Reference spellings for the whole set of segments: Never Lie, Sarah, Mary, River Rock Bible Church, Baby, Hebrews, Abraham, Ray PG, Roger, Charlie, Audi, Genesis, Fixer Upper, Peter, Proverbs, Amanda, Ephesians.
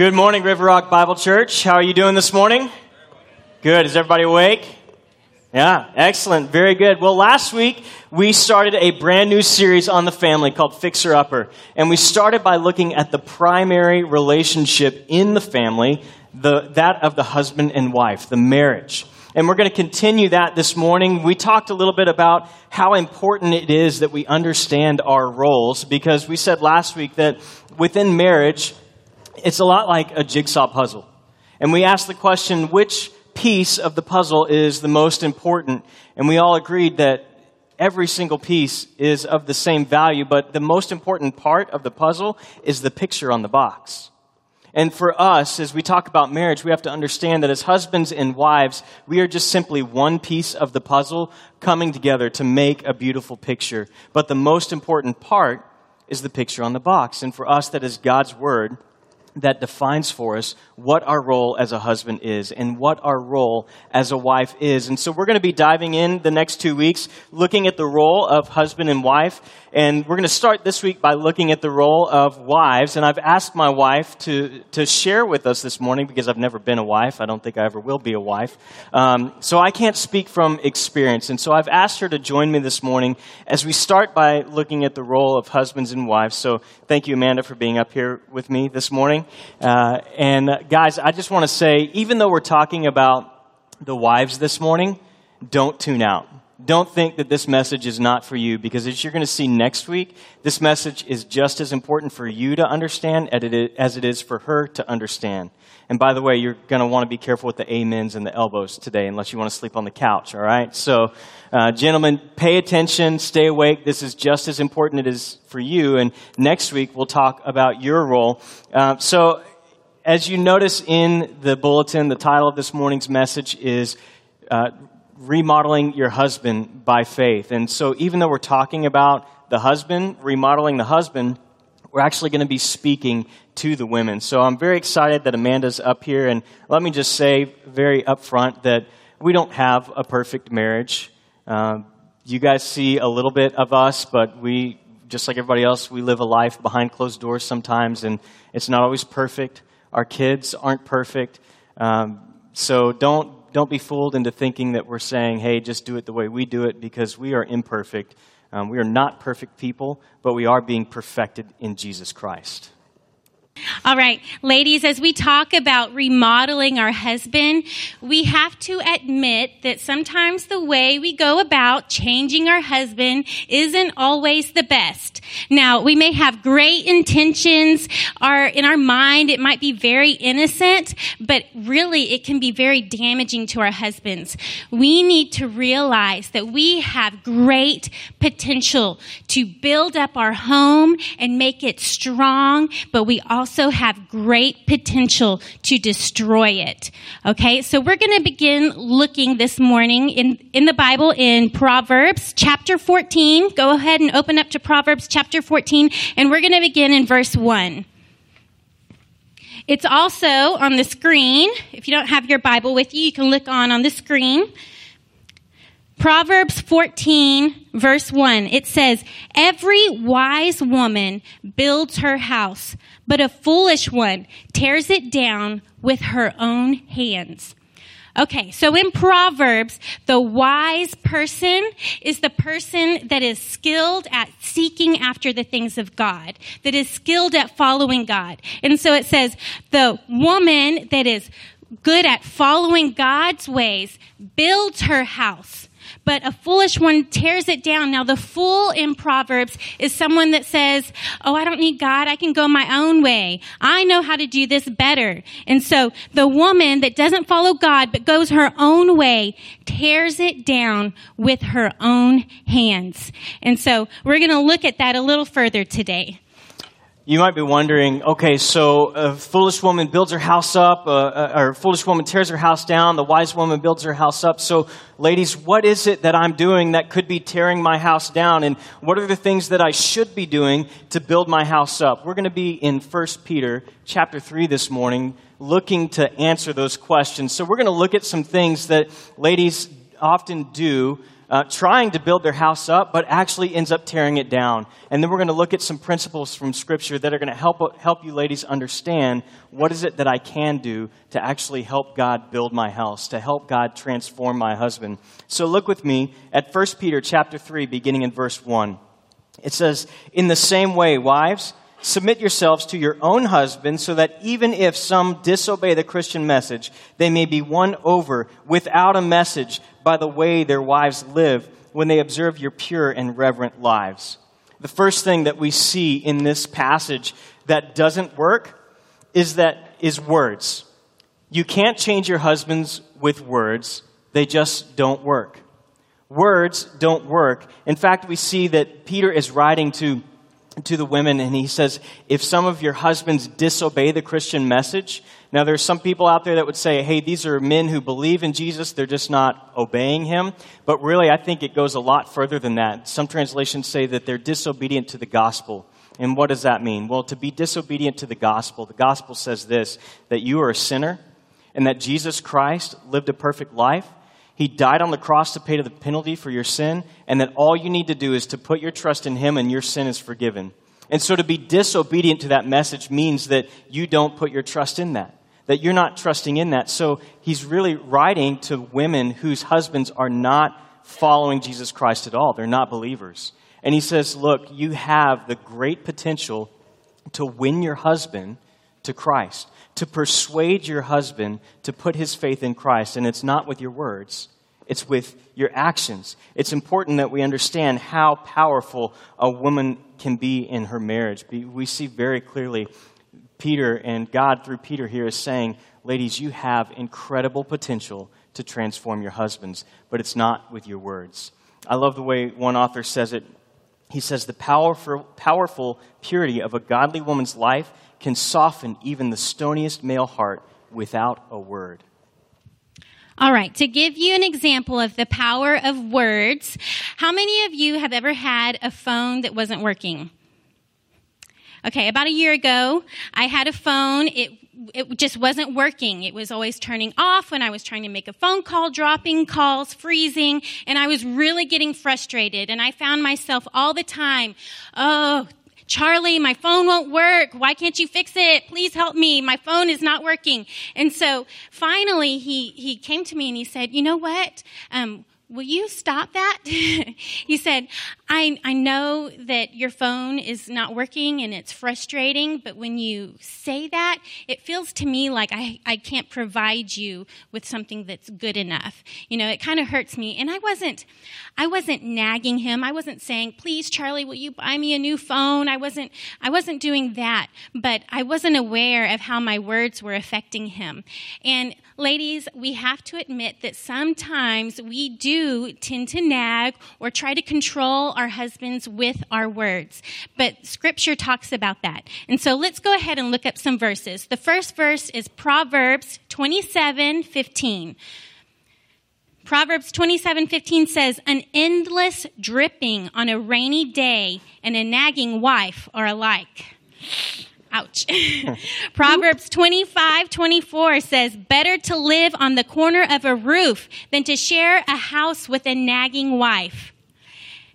Good morning, River Rock Bible Church. How are you doing this morning? Good. Is everybody awake? Yeah, excellent. Very good. Well, last week, we started a brand new series on the family called Fixer Upper. And we started by looking at the primary relationship in the family, that of the husband and wife, the marriage. And we're going to continue that this morning. We talked a little bit about how important it is that we understand our roles, because we said last week that within marriage, it's a lot like a jigsaw puzzle. And we asked the question, which piece of the puzzle is the most important? And we all agreed that every single piece is of the same value, but the most important part of the puzzle is the picture on the box. And for us, as we talk about marriage, we have to understand that as husbands and wives, we are just simply one piece of the puzzle coming together to make a beautiful picture. But the most important part is the picture on the box. And for us, that is God's word that defines for us what our role as a husband is and what our role as a wife is. And so we're going to be diving in the next 2 weeks, looking at the role of husband and wife. And we're going to start this week by looking at the role of wives. And I've asked my wife to share with us this morning, because I've never been a wife. I don't think I ever will be a wife. So I can't speak from experience. And so I've asked her to join me this morning as we start by looking at the role of husbands and wives. So thank you, Amanda, for being up here with me this morning. And guys, I just want to say, even though we're talking about the wives this morning, don't tune out. Don't think that this message is not for you, because as you're going to see next week, this message is just as important for you to understand as it is for her to understand. And by the way, you're going to want to be careful with the amens and the elbows today, unless you want to sleep on the couch, all right? So, gentlemen, pay attention, stay awake. This is just as important as it is for you. And next week, we'll talk about your role. So, as you notice in the bulletin, the title of this morning's message is Remodeling Your Husband by Faith. And so even though we're talking about the husband, remodeling the husband, we're actually going to be speaking to the women. So I'm very excited that Amanda's up here. And let me just say very upfront that we don't have a perfect marriage. You guys see a little bit of us, but we, just like everybody else, we live a life behind closed doors sometimes, and it's not always perfect. Our kids aren't perfect. So don't be fooled into thinking that we're saying, hey, just do it the way we do it, because we are imperfect. We are not perfect people, but we are being perfected in Jesus Christ. All right, ladies, as we talk about remodeling our husband, we have to admit that sometimes the way we go about changing our husband isn't always the best. Now, we may have great intentions, in our mind, it might be very innocent, but really it can be very damaging to our husbands. We need to realize that we have great potential to build up our home and make it strong, but we also have great potential to destroy it. Okay, so we're going to begin looking this morning in the Bible in Proverbs chapter 14. Go ahead and open up to Proverbs chapter 14, and we're going to begin in verse 1. It's also on the screen. If you don't have your Bible with you, you can look on the screen. Proverbs 14, verse 1, it says, "Every wise woman builds her house, but a foolish one tears it down with her own hands." Okay, so in Proverbs, the wise person is the person that is skilled at seeking after the things of God, that is skilled at following God. And so it says, the woman that is good at following God's ways builds her house, but a foolish one tears it down. Now, the fool in Proverbs is someone that says, oh, I don't need God. I can go my own way. I know how to do this better. And so the woman that doesn't follow God but goes her own way tears it down with her own hands. And so we're going to look at that a little further today. You might be wondering, okay, so a foolish woman builds her house up, or a foolish woman tears her house down, the wise woman builds her house up. So, ladies, what is it that I'm doing that could be tearing my house down, and what are the things that I should be doing to build my house up? We're going to be in 1 Peter chapter 3 this morning, looking to answer those questions. So we're going to look at some things that ladies often do trying to build their house up, but actually ends up tearing it down. And then we're going to look at some principles from Scripture that are going to help you ladies understand what is it that I can do to actually help God build my house, to help God transform my husband. So look with me at 1 Peter chapter 3, beginning in verse 1. It says, "In the same way, wives, submit yourselves to your own husbands, so that even if some disobey the Christian message, they may be won over without a message by the way their wives live when they observe your pure and reverent lives." The first thing that we see in this passage that doesn't work is words. You can't change your husbands with words. They just don't work. Words don't work. In fact, we see that Peter is writing to the women, and he says, if some of your husbands disobey the Christian message. Now, there's some people out there that would say, hey, these are men who believe in Jesus, they're just not obeying him. But really, I think it goes a lot further than that. Some translations say that they're disobedient to the gospel. And what does that mean? Well, to be disobedient to the gospel says this, that you are a sinner, and that Jesus Christ lived a perfect life. He died on the cross to pay the penalty for your sin, and that all you need to do is to put your trust in him and your sin is forgiven. And so to be disobedient to that message means that you don't put your trust in that you're not trusting in that. So he's really writing to women whose husbands are not following Jesus Christ at all. They're not believers. And he says, look, you have the great potential to win your husband to Christ, to persuade your husband to put his faith in Christ. And it's not with your words, it's with your actions. It's important that we understand how powerful a woman can be in her marriage. We see very clearly Peter, and God through Peter here, is saying, ladies, you have incredible potential to transform your husbands, but it's not with your words. I love the way one author says it. He says, the powerful purity of a godly woman's life can soften even the stoniest male heart without a word. All right, to give you an example of the power of words, how many of you have ever had a phone that wasn't working? Okay, about a year ago, I had a phone. It just wasn't working. It was always turning off when I was trying to make a phone call, dropping calls, freezing, and I was really getting frustrated. And I found myself all the time, oh, Charlie, my phone won't work. Why can't you fix it? Please help me. My phone is not working. And so finally he came to me and he said, you know what? Will you stop that? He said, I know that your phone is not working and it's frustrating, but when you say that, it feels to me like I can't provide you with something that's good enough. You know, it kind of hurts me. And I wasn't nagging him. I wasn't saying, please, Charlie, will you buy me a new phone? I wasn't doing that, but I wasn't aware of how my words were affecting him. And ladies, we have to admit that sometimes we do tend to nag or try to control our husbands with our words. But Scripture talks about that. And so let's go ahead and look up some verses. The first verse is Proverbs 27:15. Proverbs 27:15 says, an endless dripping on a rainy day and a nagging wife are alike. Ouch. Proverbs 25:24 says, better to live on the corner of a roof than to share a house with a nagging wife.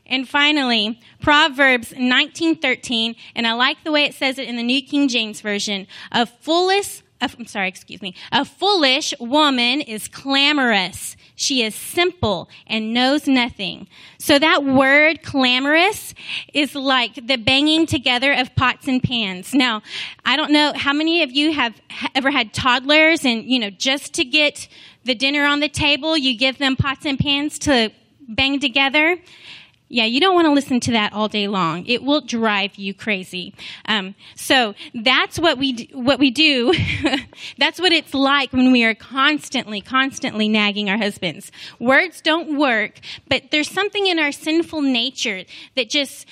And finally, Proverbs 19:13, and I like the way it says it in the New King James Version, a foolish woman is clamorous. She is simple and knows nothing. So that word clamorous is like the banging together of pots and pans. Now, I don't know how many of you have ever had toddlers and, you know, just to get the dinner on the table, you give them pots and pans to bang together. Yeah, you don't want to listen to that all day long. It will drive you crazy. So that's what we do. That's what it's like when we are constantly nagging our husbands. Words don't work, but there's something in our sinful nature that just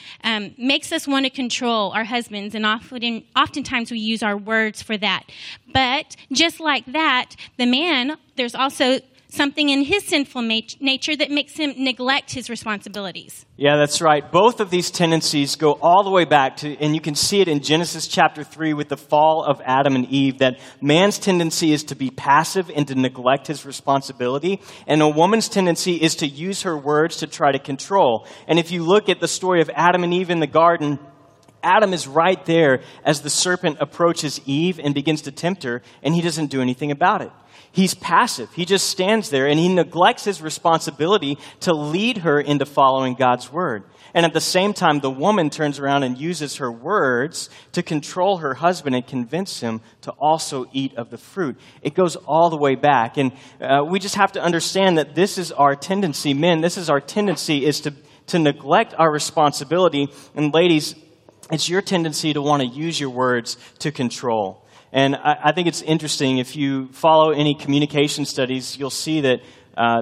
makes us want to control our husbands, and oftentimes we use our words for that. But just like that, the man, there's also something in his sinful nature that makes him neglect his responsibilities. Yeah, that's right. Both of these tendencies go all the way back to, and you can see it in Genesis chapter 3 with the fall of Adam and Eve, that man's tendency is to be passive and to neglect his responsibility, and a woman's tendency is to use her words to try to control. And if you look at the story of Adam and Eve in the garden, Adam is right there as the serpent approaches Eve and begins to tempt her, and he doesn't do anything about it. He's passive. He just stands there, and he neglects his responsibility to lead her into following God's word. And at the same time, the woman turns around and uses her words to control her husband and convince him to also eat of the fruit. It goes all the way back, and we just have to understand that this is our tendency. Men, this is our tendency, is to neglect our responsibility, and ladies, it's your tendency to want to use your words to control. And I think it's interesting, if you follow any communication studies, you'll see that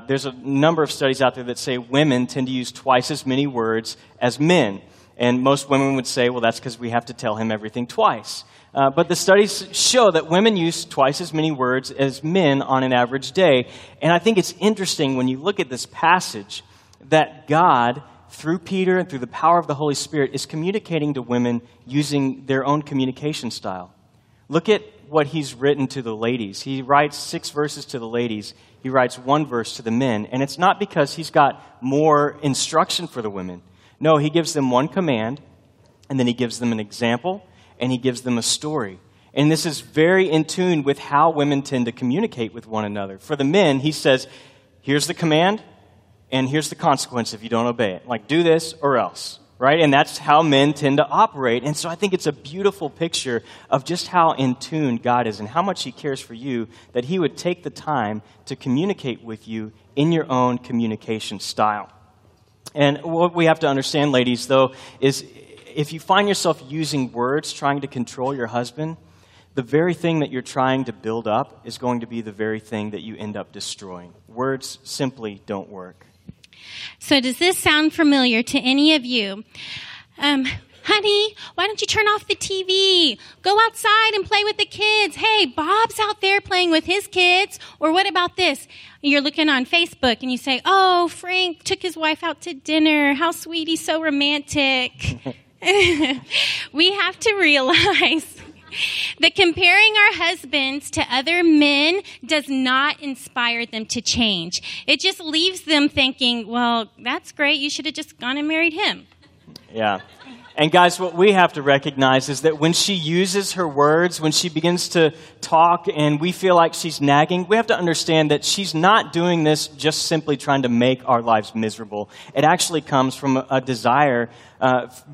there's a number of studies out there that say women tend to use twice as many words as men. And most women would say, well, that's because we have to tell him everything twice. But the studies show that women use twice as many words as men on an average day. And I think it's interesting when you look at this passage that God, through Peter and through the power of the Holy Spirit, is communicating to women using their own communication style. Look at what he's written to the ladies. He writes 6 verses to the ladies. He writes 1 verse to the men. And it's not because he's got more instruction for the women. No, he gives them one command, and then he gives them an example, and he gives them a story. And this is very in tune with how women tend to communicate with one another. For the men, he says, here's the command, and here's the consequence if you don't obey it. Like, do this or else, right? And that's how men tend to operate. And so I think it's a beautiful picture of just how in tune God is and how much he cares for you, that he would take the time to communicate with you in your own communication style. And what we have to understand, ladies, though, is if you find yourself using words trying to control your husband, the very thing that you're trying to build up is going to be the very thing that you end up destroying. Words simply don't work. So does this sound familiar to any of you? Honey, why don't you turn off the TV? Go outside and play with the kids. Hey, Bob's out there playing with his kids. Or what about this? You're looking on Facebook and you say, oh, Frank took his wife out to dinner. How sweet, he's so romantic. We have to realize that comparing our husbands to other men does not inspire them to change. It just leaves them thinking, well, that's great. You should have just gone and married him. Yeah. And guys, what we have to recognize is that when she uses her words, when she begins to talk and we feel like she's nagging, we have to understand that she's not doing this just simply trying to make our lives miserable. It actually comes from a desire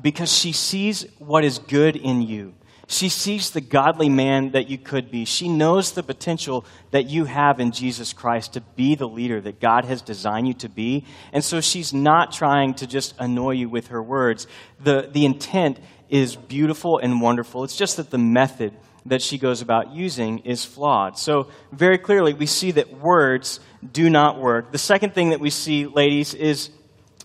because she sees what is good in you. She sees the godly man that you could be. She knows the potential that you have in Jesus Christ to be the leader that God has designed you to be. And so she's not trying to just annoy you with her words. The intent is beautiful and wonderful. It's just that the method that she goes about using is flawed. So very clearly, we see that words do not work. The second thing that we see, ladies, is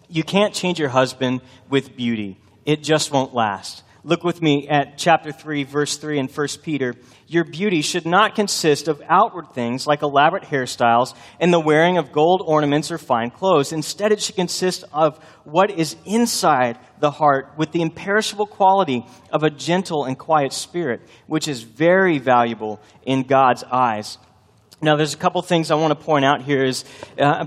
you can't change your husband with beauty. It just won't last. Look with me at chapter 3, verse 3 in 1 Peter. Your beauty should not consist of outward things like elaborate hairstyles and the wearing of gold ornaments or fine clothes. Instead, it should consist of what is inside the heart with the imperishable quality of a gentle and quiet spirit, which is very valuable in God's eyes. Now, there's a couple things I want to point out here is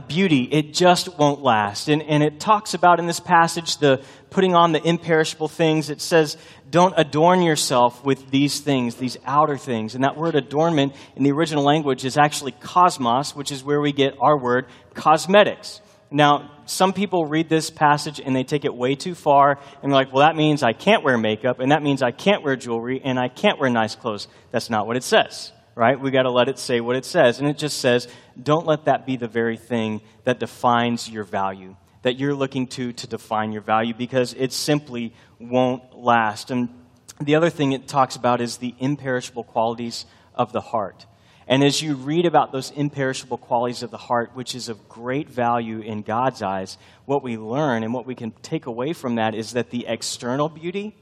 beauty, it just won't last. And it talks about in this passage the putting on the imperishable things. It says, don't adorn yourself with these things, these outer things. And that word adornment in the original language is actually cosmos, which is where we get our word cosmetics. Now, some people read this passage and they take it way too far and they're like, well, that means I can't wear makeup and that means I can't wear jewelry and I can't wear nice clothes. That's not what it says. Right? We got to let it say what it says. And it just says, don't let that be the very thing that defines your value, that you're looking to define your value, because it simply won't last. And the other thing it talks about is the imperishable qualities of the heart. And as you read about those imperishable qualities of the heart, which is of great value in God's eyes, what we learn and what we can take away from that is that the external beauty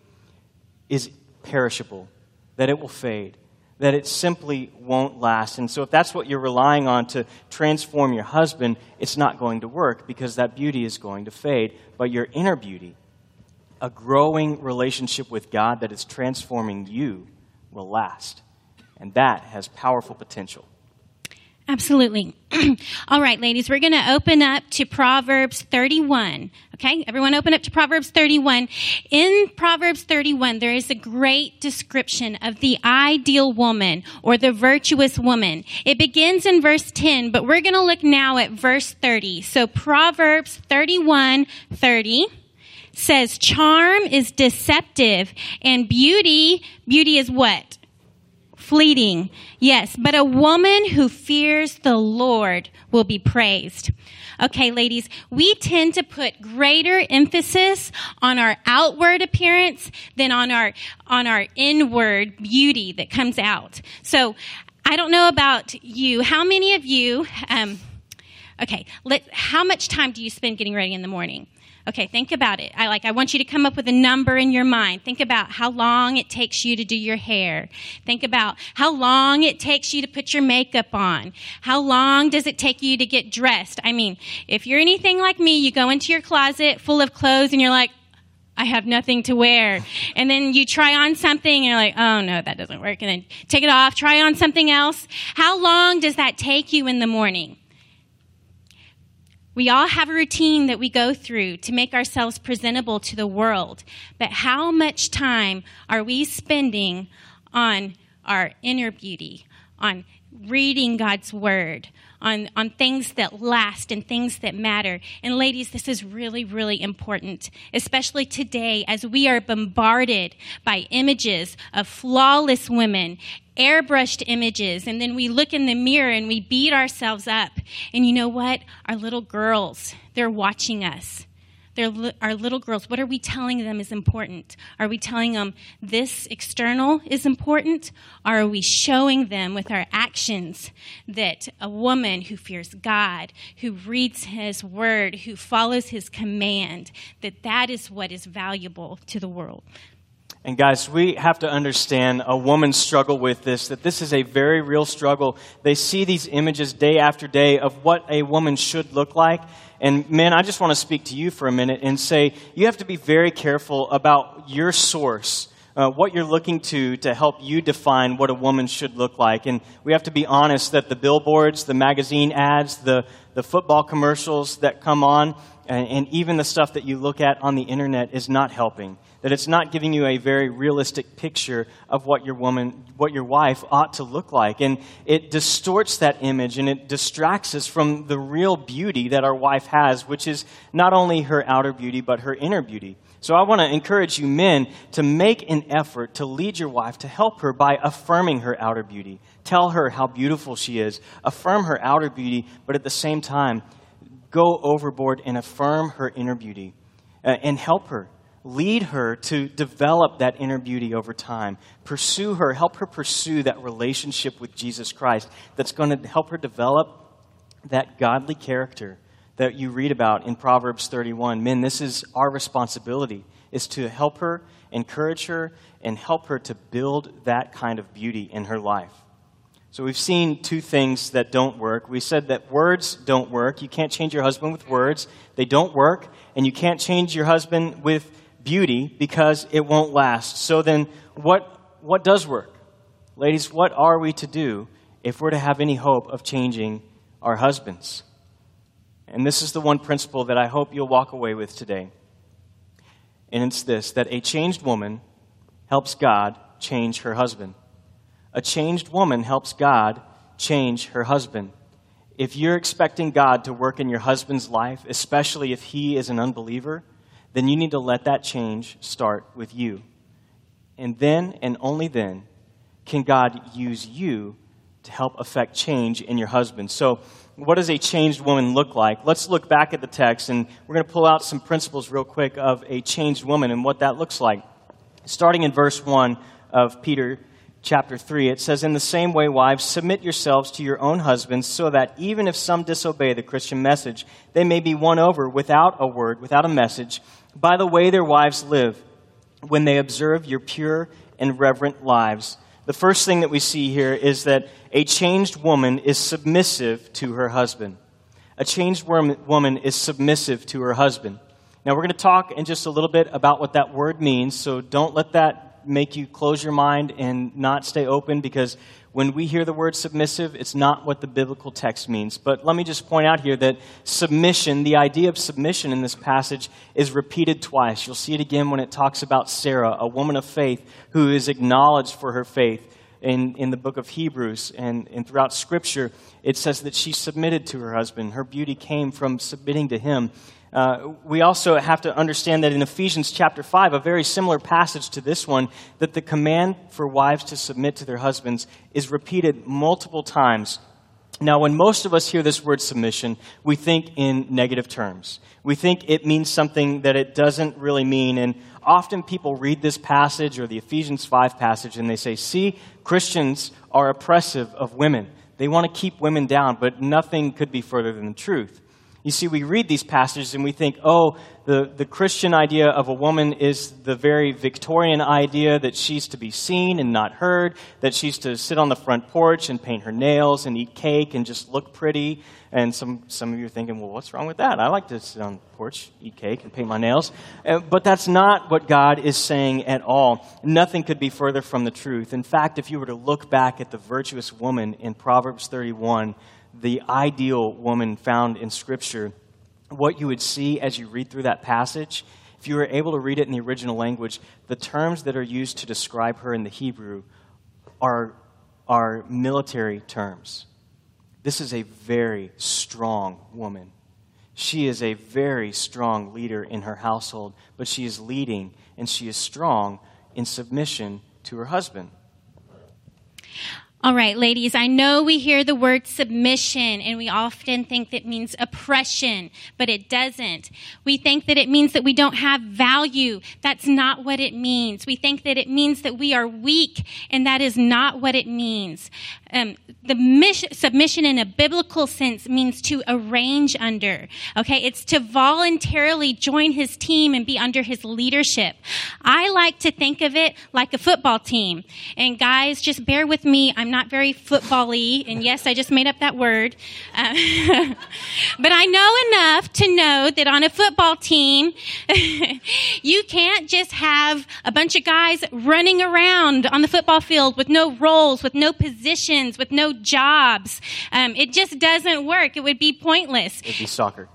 is perishable, that it will fade. that it simply won't last. And so if that's what you're relying on to transform your husband, it's not going to work because that beauty is going to fade. But your inner beauty, a growing relationship with God that is transforming you, will last. And that has powerful potential. Absolutely. All right, ladies, we're going to open up to Proverbs 31. Okay, everyone open up to Proverbs 31. In Proverbs 31, there is a great description of the ideal woman or the virtuous woman. It begins in verse 10, but we're going to look now at verse 30. So Proverbs 31:30 says, charm is deceptive and beauty is what? Fleeting, yes, but a woman who fears the Lord will be praised. Okay, ladies, we tend to put greater emphasis on our outward appearance than on our inward beauty that comes out. So I don't know about you. How many of you, how much time do you spend getting ready in the morning? Okay, think about it. I want you to come up with a number in your mind. Think about how long it takes you to do your hair. Think about how long it takes you to put your makeup on. How long does it take you to get dressed? I mean, if you're anything like me, you go into your closet full of clothes and you're like, I have nothing to wear. And then you try on something and you're like, oh no, that doesn't work. And then take it off, try on something else. How long does that take you in the morning? We all have a routine that we go through to make ourselves presentable to the world. But how much time are we spending on our inner beauty, on reading God's word, on things that last and things that matter? And ladies, this is really, really important, especially today as we are bombarded by images of flawless women, airbrushed images, and then we look in the mirror and we beat ourselves up. And you know what? Our little girls, they're watching us. Our little girls, what are we telling them is important? Are we telling them this external is important? Or are we showing them with our actions that a woman who fears God, who reads his word, who follows his command, that is what is valuable to the world? And guys, we have to understand a woman's struggle with this, that this is a very real struggle. They see these images day after day of what a woman should look like. And men, I just want to speak to you for a minute and say, you have to be very careful about your source, what you're looking to help you define what a woman should look like. And we have to be honest that the billboards, the magazine ads, the football commercials that come on, and even the stuff that you look at on the internet is not helping. That it's not giving you a very realistic picture of what your wife ought to look like. And it distorts that image and it distracts us from the real beauty that our wife has, which is not only her outer beauty, but her inner beauty. So I want to encourage you men to make an effort to lead your wife, to help her by affirming her outer beauty. Tell her how beautiful she is. Affirm her outer beauty, but at the same time, go overboard and affirm her inner beauty and help her. Lead her to develop that inner beauty over time. Pursue her. Help her pursue that relationship with Jesus Christ that's going to help her develop that godly character that you read about in Proverbs 31. Men, this is our responsibility, is to help her, encourage her, and help her to build that kind of beauty in her life. So we've seen two things that don't work. We said that words don't work. You can't change your husband with words. They don't work. And you can't change your husband with beauty because it won't last. So then what does work? Ladies, what are we to do if we're to have any hope of changing our husbands? And this is the one principle that I hope you'll walk away with today. And it's this, that a changed woman helps God change her husband. A changed woman helps God change her husband. If you're expecting God to work in your husband's life, especially if he is an unbeliever, then you need to let that change start with you. And then, and only then, can God use you to help affect change in your husband. So what does a changed woman look like? Let's look back at the text, and we're going to pull out some principles real quick of a changed woman and what that looks like. Starting in verse 1 of Peter chapter 3, it says, in the same way, wives, submit yourselves to your own husbands, so that even if some disobey the Christian message, they may be won over without a word, without a message, by the way their wives live, when they observe your pure and reverent lives. the first thing that we see here is that a changed woman is submissive to her husband. A changed woman is submissive to her husband. Now, we're going to talk in just a little bit about what that word means, so don't let that make you close your mind and not stay open, because when we hear the word submissive, it's not what the biblical text means. But let me just point out here that submission, the idea of submission in this passage, is repeated twice. You'll see it again when it talks about Sarah, a woman of faith who is acknowledged for her faith in the book of Hebrews and throughout Scripture. It says that she submitted to her husband. Her beauty came from submitting to him. We also have to understand that in Ephesians chapter 5, a very similar passage to this one, that the command for wives to submit to their husbands is repeated multiple times. Now, when most of us hear this word submission, we think in negative terms. We think it means something that it doesn't really mean. And often people read this passage or the Ephesians 5 passage and they say, see, Christians are oppressive of women. They want to keep women down, but nothing could be further than the truth. You see, we read these passages and we think, oh, the Christian idea of a woman is the very Victorian idea that she's to be seen and not heard, that she's to sit on the front porch and paint her nails and eat cake and just look pretty. And some of you are thinking, well, what's wrong with that? I like to sit on the porch, eat cake, and paint my nails. But that's not what God is saying at all. Nothing could be further from the truth. In fact, if you were to look back at the virtuous woman in Proverbs 31, the ideal woman found in Scripture, what you would see as you read through that passage, if you were able to read it in the original language, the terms that are used to describe her in the Hebrew are military terms. This is a very strong woman. She is a very strong leader in her household, but she is leading and she is strong in submission to her husband. All right, ladies, I know we hear the word submission, and we often think that means oppression, but it doesn't. We think that it means that we don't have value. That's not what it means. We think that it means that we are weak, and that is not what it means. Submission in a biblical sense means to arrange under, okay? It's to voluntarily join his team and be under his leadership. I like to think of it like a football team. And guys, just bear with me. I'm not very football-y, and yes, I just made up that word. But I know enough to know that on a football team, you can't just have a bunch of guys running around on the football field with no roles, with no positions, with no jobs. It just doesn't work. It would be pointless. It'd be soccer.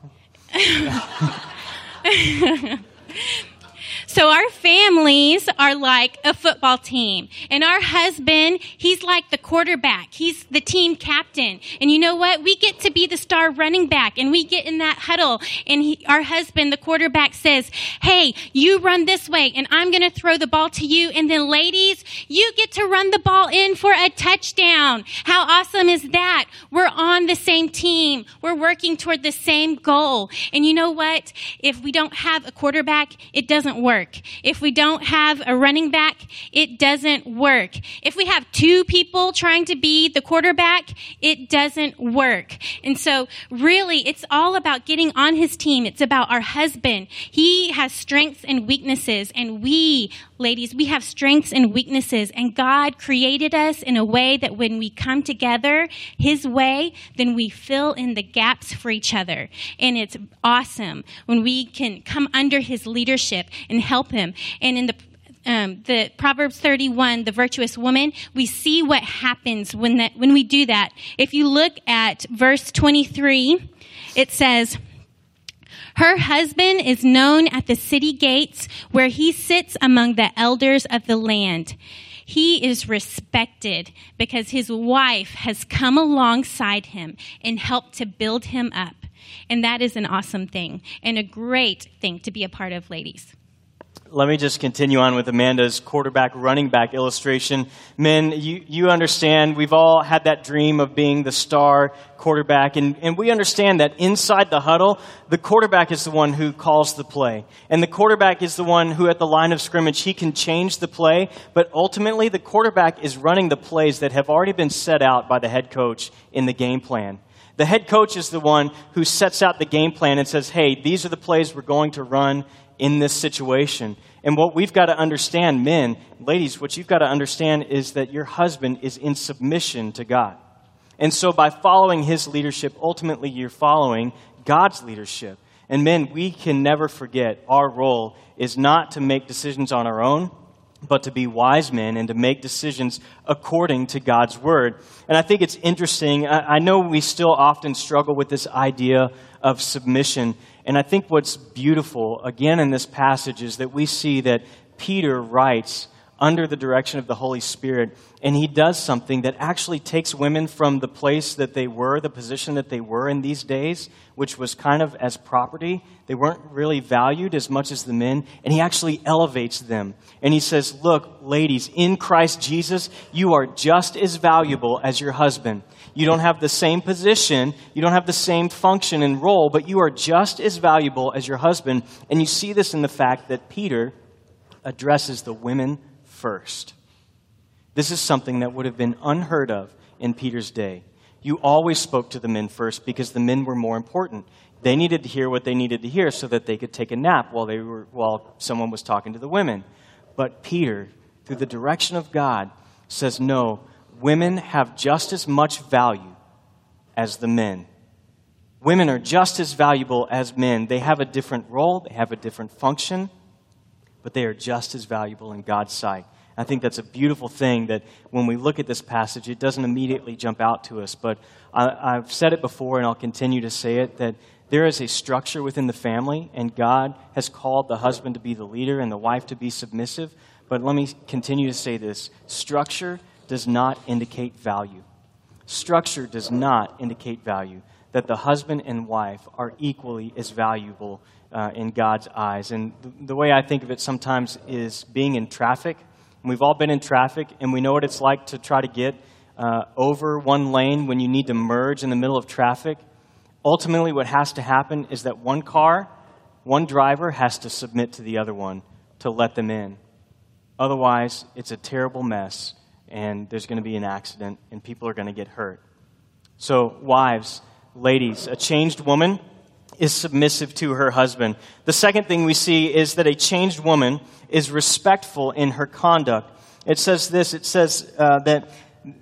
So our families are like a football team. And our husband, he's like the quarterback. He's the team captain. And you know what? We get to be the star running back. And we get in that huddle. And our husband, the quarterback, says, hey, you run this way. And I'm going to throw the ball to you. And then, ladies, you get to run the ball in for a touchdown. How awesome is that? We're on the same team. We're working toward the same goal. And you know what? If we don't have a quarterback, it doesn't work. If we don't have a running back, it doesn't work. If we have two people trying to be the quarterback, it doesn't work. And so really, it's all about getting on his team. It's about our husband. He has strengths and weaknesses. And we, ladies, we have strengths and weaknesses. And God created us in a way that when we come together his way, then we fill in the gaps for each other. And it's awesome when we can come under his leadership and help him. And in the Proverbs 31, the virtuous woman, we see what happens when we do that. If you look at verse 23, it says, her husband is known at the city gates where he sits among the elders of the land. He is respected because his wife has come alongside him and helped to build him up. And that is an awesome thing and a great thing to be a part of, ladies. Let me just continue on with Amanda's quarterback running back illustration. Men, you understand, we've all had that dream of being the star quarterback, and we understand that inside the huddle, the quarterback is the one who calls the play. And the quarterback is the one who at the line of scrimmage, he can change the play, but ultimately the quarterback is running the plays that have already been set out by the head coach in the game plan. The head coach is the one who sets out the game plan and says, hey, these are the plays we're going to run in this situation. And what we've got to understand, men, ladies, what you've got to understand is that your husband is in submission to God. And so by following his leadership, ultimately you're following God's leadership. And men, we can never forget our role is not to make decisions on our own, but to be wise men and to make decisions according to God's word. And I think it's interesting. I know we still often struggle with this idea of submission. And I think what's beautiful, again, in this passage is that we see that Peter writes under the direction of the Holy Spirit, and he does something that actually takes women from the place that they were, the position that they were in these days, which was kind of as property. They weren't really valued as much as the men, and he actually elevates them. And he says, look, ladies, in Christ Jesus, you are just as valuable as your husband. You don't have the same position, you don't have the same function and role, but you are just as valuable as your husband. And you see this in the fact that Peter addresses the women first. This is something that would have been unheard of in Peter's day. You always spoke to the men first because the men were more important. They needed to hear what they needed to hear so that they could take a nap while someone was talking to the women. But Peter, through the direction of God, says, no, women have just as much value as the men. Women are just as valuable as men. They have a different role. They have a different function. But they are just as valuable in God's sight. I think that's a beautiful thing that when we look at this passage, it doesn't immediately jump out to us. But I've said it before, and I'll continue to say it, that there is a structure within the family, and God has called the husband to be the leader and the wife to be submissive. But let me continue to say this. Structure does not indicate value. Structure does not indicate value, that the husband and wife are equally as valuable in God's eyes. And the way I think of it sometimes is being in traffic. And we've all been in traffic, and we know what it's like to try to get over one lane when you need to merge in the middle of traffic. Ultimately, what has to happen is that one car, one driver has to submit to the other one to let them in. Otherwise, it's a terrible mess, and there's going to be an accident, and people are going to get hurt. So, wives, ladies, a changed woman is submissive to her husband. The second thing we see is that a changed woman is respectful in her conduct. It says this, it says that,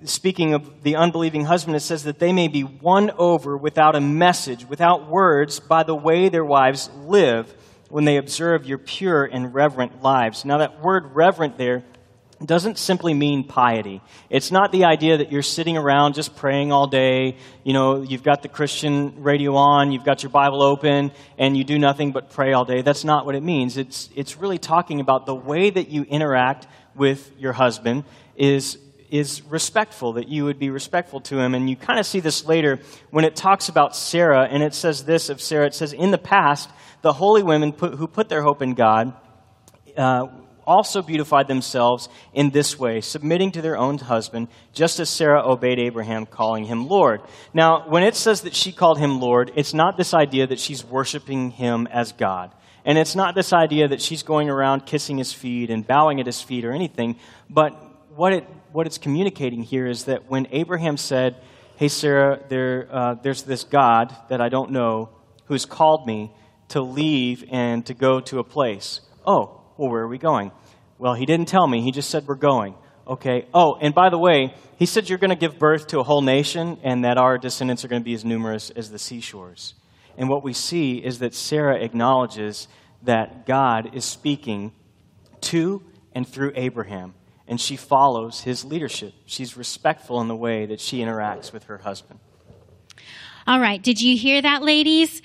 speaking of the unbelieving husband, it says that they may be won over without a message, without words, by the way their wives live when they observe your pure and reverent lives. Now that word reverent there doesn't simply mean piety. It's not the idea that you're sitting around just praying all day. You know, you've got the Christian radio on, you've got your Bible open, and you do nothing but pray all day. That's not what it means. It's really talking about the way that you interact with your husband is respectful, that you would be respectful to him. And you kind of see this later when it talks about Sarah, and it says this of Sarah. It says, in the past, the holy women who put their hope in God also beautified themselves in this way, submitting to their own husband, just as Sarah obeyed Abraham, calling him Lord. Now, when it says that she called him Lord, it's not this idea that she's worshiping him as God. And it's not this idea that she's going around kissing his feet and bowing at his feet or anything. But what it's communicating here is that when Abraham said, hey, Sarah, there's this God that I don't know who's called me to leave and to go to a place. Oh, well, where are we going? Well, he didn't tell me. He just said, we're going. Okay. Oh, and by the way, he said, you're going to give birth to a whole nation and that our descendants are going to be as numerous as the seashores. And what we see is that Sarah acknowledges that God is speaking to and through Abraham, and she follows his leadership. She's respectful in the way that she interacts with her husband. All right. Did you hear that, ladies?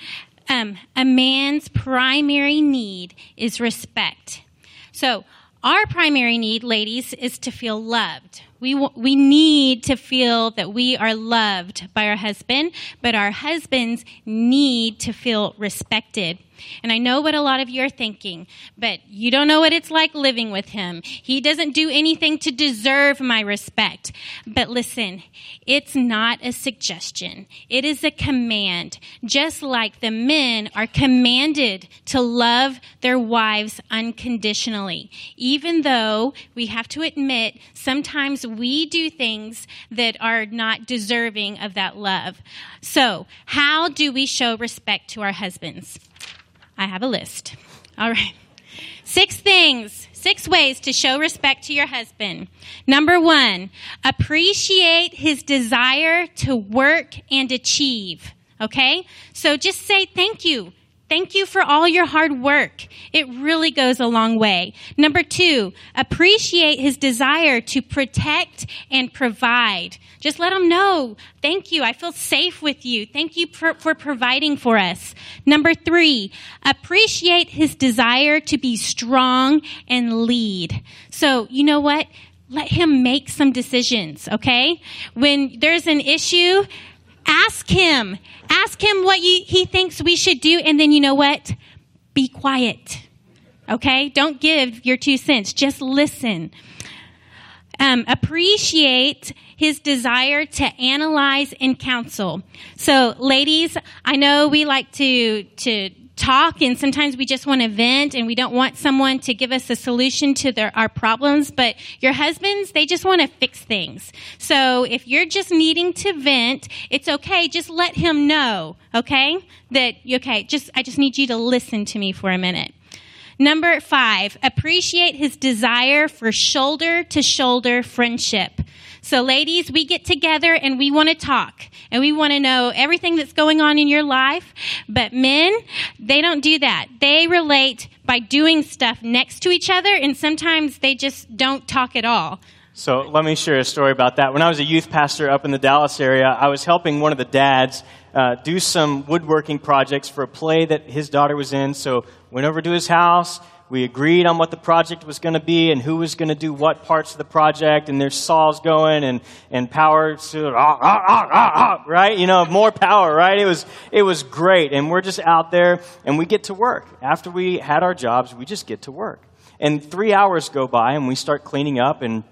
A man's primary need is respect. So our primary need, ladies, is to feel loved. We need to feel that we are loved by our husband, but our husbands need to feel respected. And I know what a lot of you are thinking, but you don't know what it's like living with him. He doesn't do anything to deserve my respect. But listen, it's not a suggestion. It is a command, just like the men are commanded to love their wives unconditionally, even though we have to admit sometimes we do things that are not deserving of that love. So how do we show respect to our husbands? I have a list. All right. 6 ways to show respect to your husband. Number 1, appreciate his desire to work and achieve. Okay? So just say thank you. Thank you for all your hard work. It really goes a long way. Number 2, appreciate his desire to protect and provide. Just let him know, thank you, I feel safe with you. Thank you for providing for us. Number 3, appreciate his desire to be strong and lead. So, you know what? Let him make some decisions, okay? When there's an issue, ask him what he thinks we should do. And then you know what? Be quiet. Okay. Don't give your 2 cents. Just listen. Appreciate his desire to analyze and counsel. So ladies, I know we like to talk, and sometimes we just want to vent and we don't want someone to give us a solution to our problems, but your husbands, they just want to fix things. So if you're just needing to vent, it's okay. Just let him know, okay? I just need you to listen to me for a minute. Number 5, appreciate his desire for shoulder-to-shoulder friendship. So ladies, we get together and we want to talk and we want to know everything that's going on in your life. But men, they don't do that. They relate by doing stuff next to each other, and sometimes they just don't talk at all. So let me share a story about that. When I was a youth pastor up in the Dallas area, I was helping one of the dads do some woodworking projects for a play that his daughter was in. So went over to his house. We agreed on what the project was going to be and who was going to do what parts of the project. And there's saws going and power, right? You know, more power, right? It was great. And we're just out there and we get to work. After we had our jobs, we just get to work. And 3 hours go by and we start cleaning up. And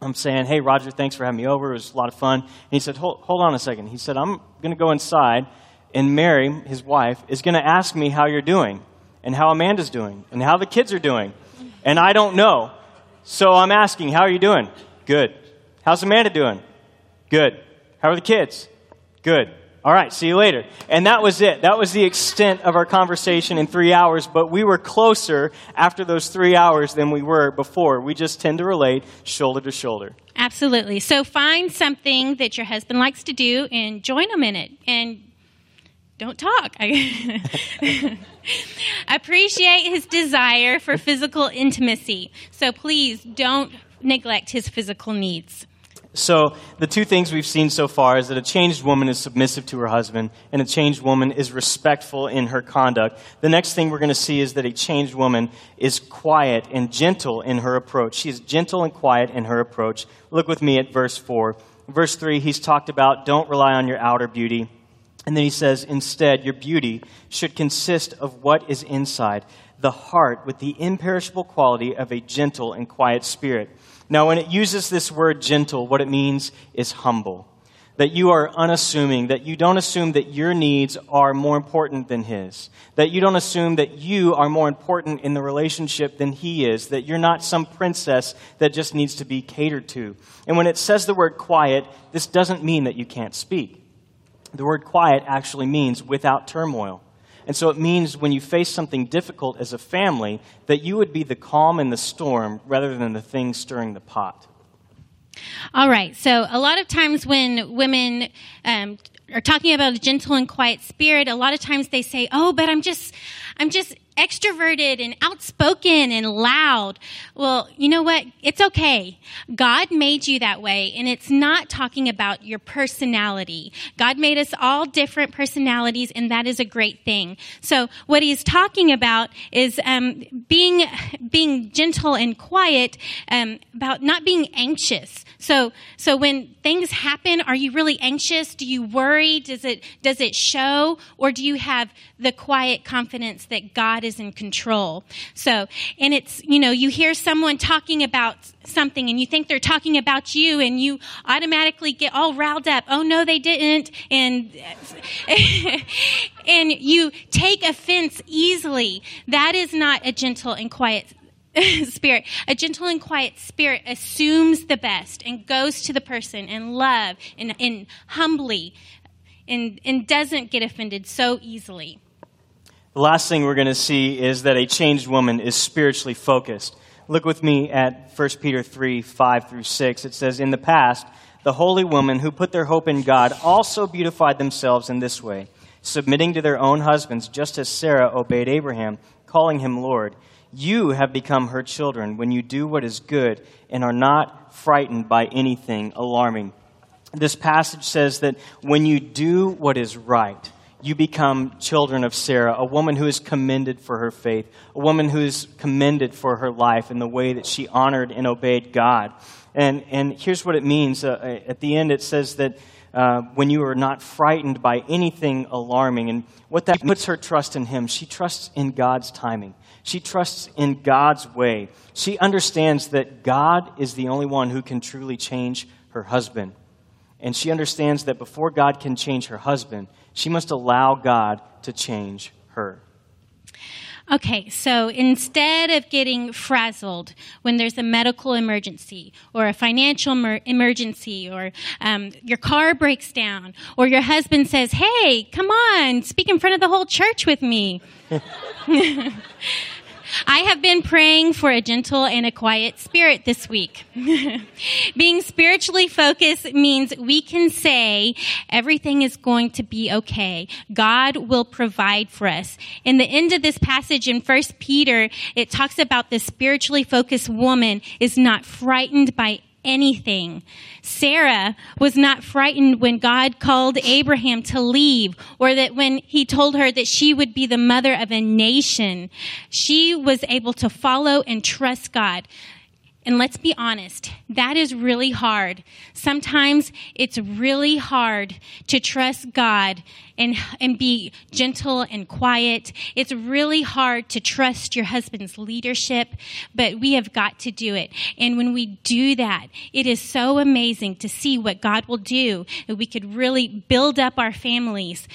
I'm saying, hey, Roger, thanks for having me over. It was a lot of fun. And he said, hold on a second. He said, I'm going to go inside, and Mary, his wife, is going to ask me how you're doing, and how Amanda's doing, and how the kids are doing. And I don't know. So I'm asking, how are you doing? Good. How's Amanda doing? Good. How are the kids? Good. All right, see you later. And that was it. That was the extent of our conversation in 3 hours, but we were closer after those 3 hours than we were before. We just tend to relate shoulder to shoulder. Absolutely. So find something that your husband likes to do and join him in it. And don't talk. Appreciate his desire for physical intimacy. So please don't neglect his physical needs. So the 2 things we've seen so far is that a changed woman is submissive to her husband, and a changed woman is respectful in her conduct. The next thing we're going to see is that a changed woman is quiet and gentle in her approach. She is gentle and quiet in her approach. Look with me at verse 4. Verse 3, he's talked about don't rely on your outer beauty. And then he says, instead, your beauty should consist of what is inside, the heart with the imperishable quality of a gentle and quiet spirit. Now, when it uses this word gentle, what it means is humble, that you are unassuming, that you don't assume that your needs are more important than his, that you don't assume that you are more important in the relationship than he is, that you're not some princess that just needs to be catered to. And when it says the word quiet, this doesn't mean that you can't speak. The word quiet actually means without turmoil. And so it means when you face something difficult as a family, that you would be the calm in the storm rather than the thing stirring the pot. All right. So a lot of times when women are talking about a gentle and quiet spirit, a lot of times they say, oh, but I'm just extroverted and outspoken and loud. Well, you know what? It's okay. God made you that way, and it's not talking about your personality. God made us all different personalities, and that is a great thing. So what he's talking about is being gentle and quiet, about not being anxious. So when things happen, are you really anxious? Do you worry? Does it show? Or do you have the quiet confidence that God is in control? So, and it's, you know, you hear someone talking about something and you think they're talking about you and you automatically get all riled up. Oh no, they didn't. And you take offense easily. That is not a gentle and quiet spirit. A gentle and quiet spirit assumes the best and goes to the person in love and humbly and doesn't get offended so easily. The last thing we're going to see is that a changed woman is spiritually focused. Look with me at 1 Peter 3, 5 through 6. It says, "In the past, the holy women who put their hope in God also beautified themselves in this way, submitting to their own husbands, just as Sarah obeyed Abraham, calling him Lord. You have become her children when you do what is good and are not frightened by anything alarming." This passage says that when you do what is right, you become children of Sarah, a woman who is commended for her faith, a woman who is commended for her life and the way that she honored and obeyed God. And here's what it means. At the end, it says that when you are not frightened by anything alarming. And what that puts her trust in him. She trusts in God's timing. She trusts in God's way. She understands that God is the only one who can truly change her husband. And she understands that before God can change her husband, she must allow God to change her. Okay, so instead of getting frazzled when there's a medical emergency or a financial emergency or your car breaks down or your husband says, "Hey, come on, speak in front of the whole church with me." I have been praying for a gentle and a quiet spirit this week. Being spiritually focused means we can say everything is going to be okay. God will provide for us. In the end of this passage in 1 Peter, it talks about the spiritually focused woman is not frightened by anything. Sarah was not frightened when God called Abraham to leave, or that when he told her that she would be the mother of a nation. She was able to follow and trust God. And let's be honest, that is really hard. Sometimes it's really hard to trust God and be gentle and quiet. It's really hard to trust your husband's leadership, but we have got to do it. And when we do that, it is so amazing to see what God will do. We could really build up our families.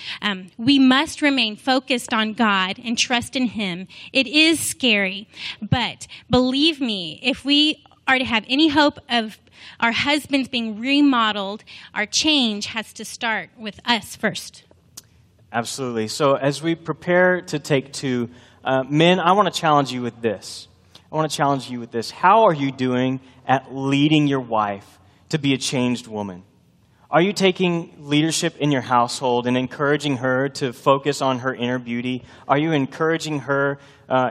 We must remain focused on God and trust in him. It is scary, but believe me, if we are to have any hope of our husbands being remodeled, our change has to start with us first. Absolutely. So as we prepare to take two, men, I want to challenge you with this. How are you doing at leading your wife to be a changed woman? Are you taking leadership in your household and encouraging her to focus on her inner beauty? Are you encouraging her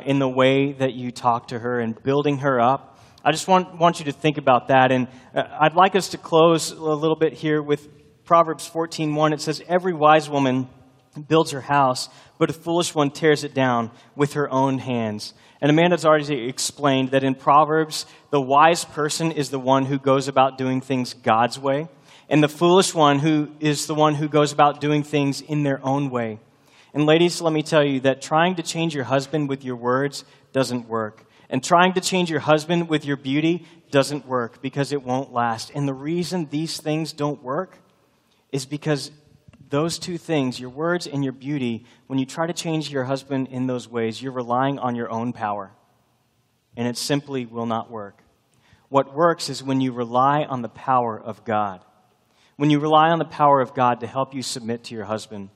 in the way that you talk to her and building her up? I just want you to think about that, and I'd like us to close a little bit here with Proverbs 14:1. It says, "Every wise woman builds her house, but a foolish one tears it down with her own hands." And Amanda's already explained that in Proverbs, the wise person is the one who goes about doing things God's way, and the foolish one who is the one who goes about doing things in their own way. And ladies, let me tell you that trying to change your husband with your words doesn't work. And trying to change your husband with your beauty doesn't work, because it won't last. And the reason these things don't work is because those two things, your words and your beauty, when you try to change your husband in those ways, you're relying on your own power. And it simply will not work. What works is when you rely on the power of God. When you rely on the power of God to help you submit to your husband.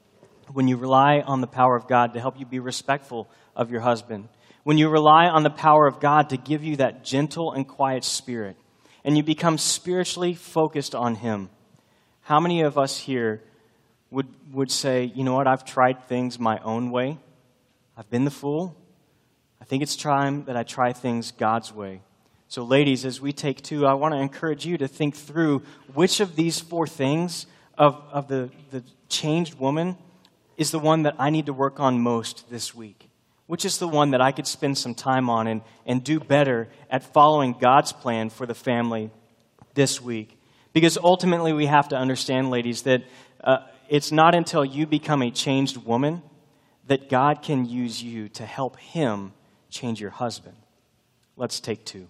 When you rely on the power of God to help you be respectful of your husband. When you rely on the power of God to give you that gentle and quiet spirit, and you become spiritually focused on him. How many of us here would say, "You know what, I've tried things my own way. I've been the fool. I think it's time that I try things God's way." So ladies, as we take two, I want to encourage you to think through which of these four things of the changed woman is the one that I need to work on most this week. Which is the one that I could spend some time on and do better at following God's plan for the family this week? Because ultimately we have to understand, ladies, that it's not until you become a changed woman that God can use you to help him change your husband. Let's take two.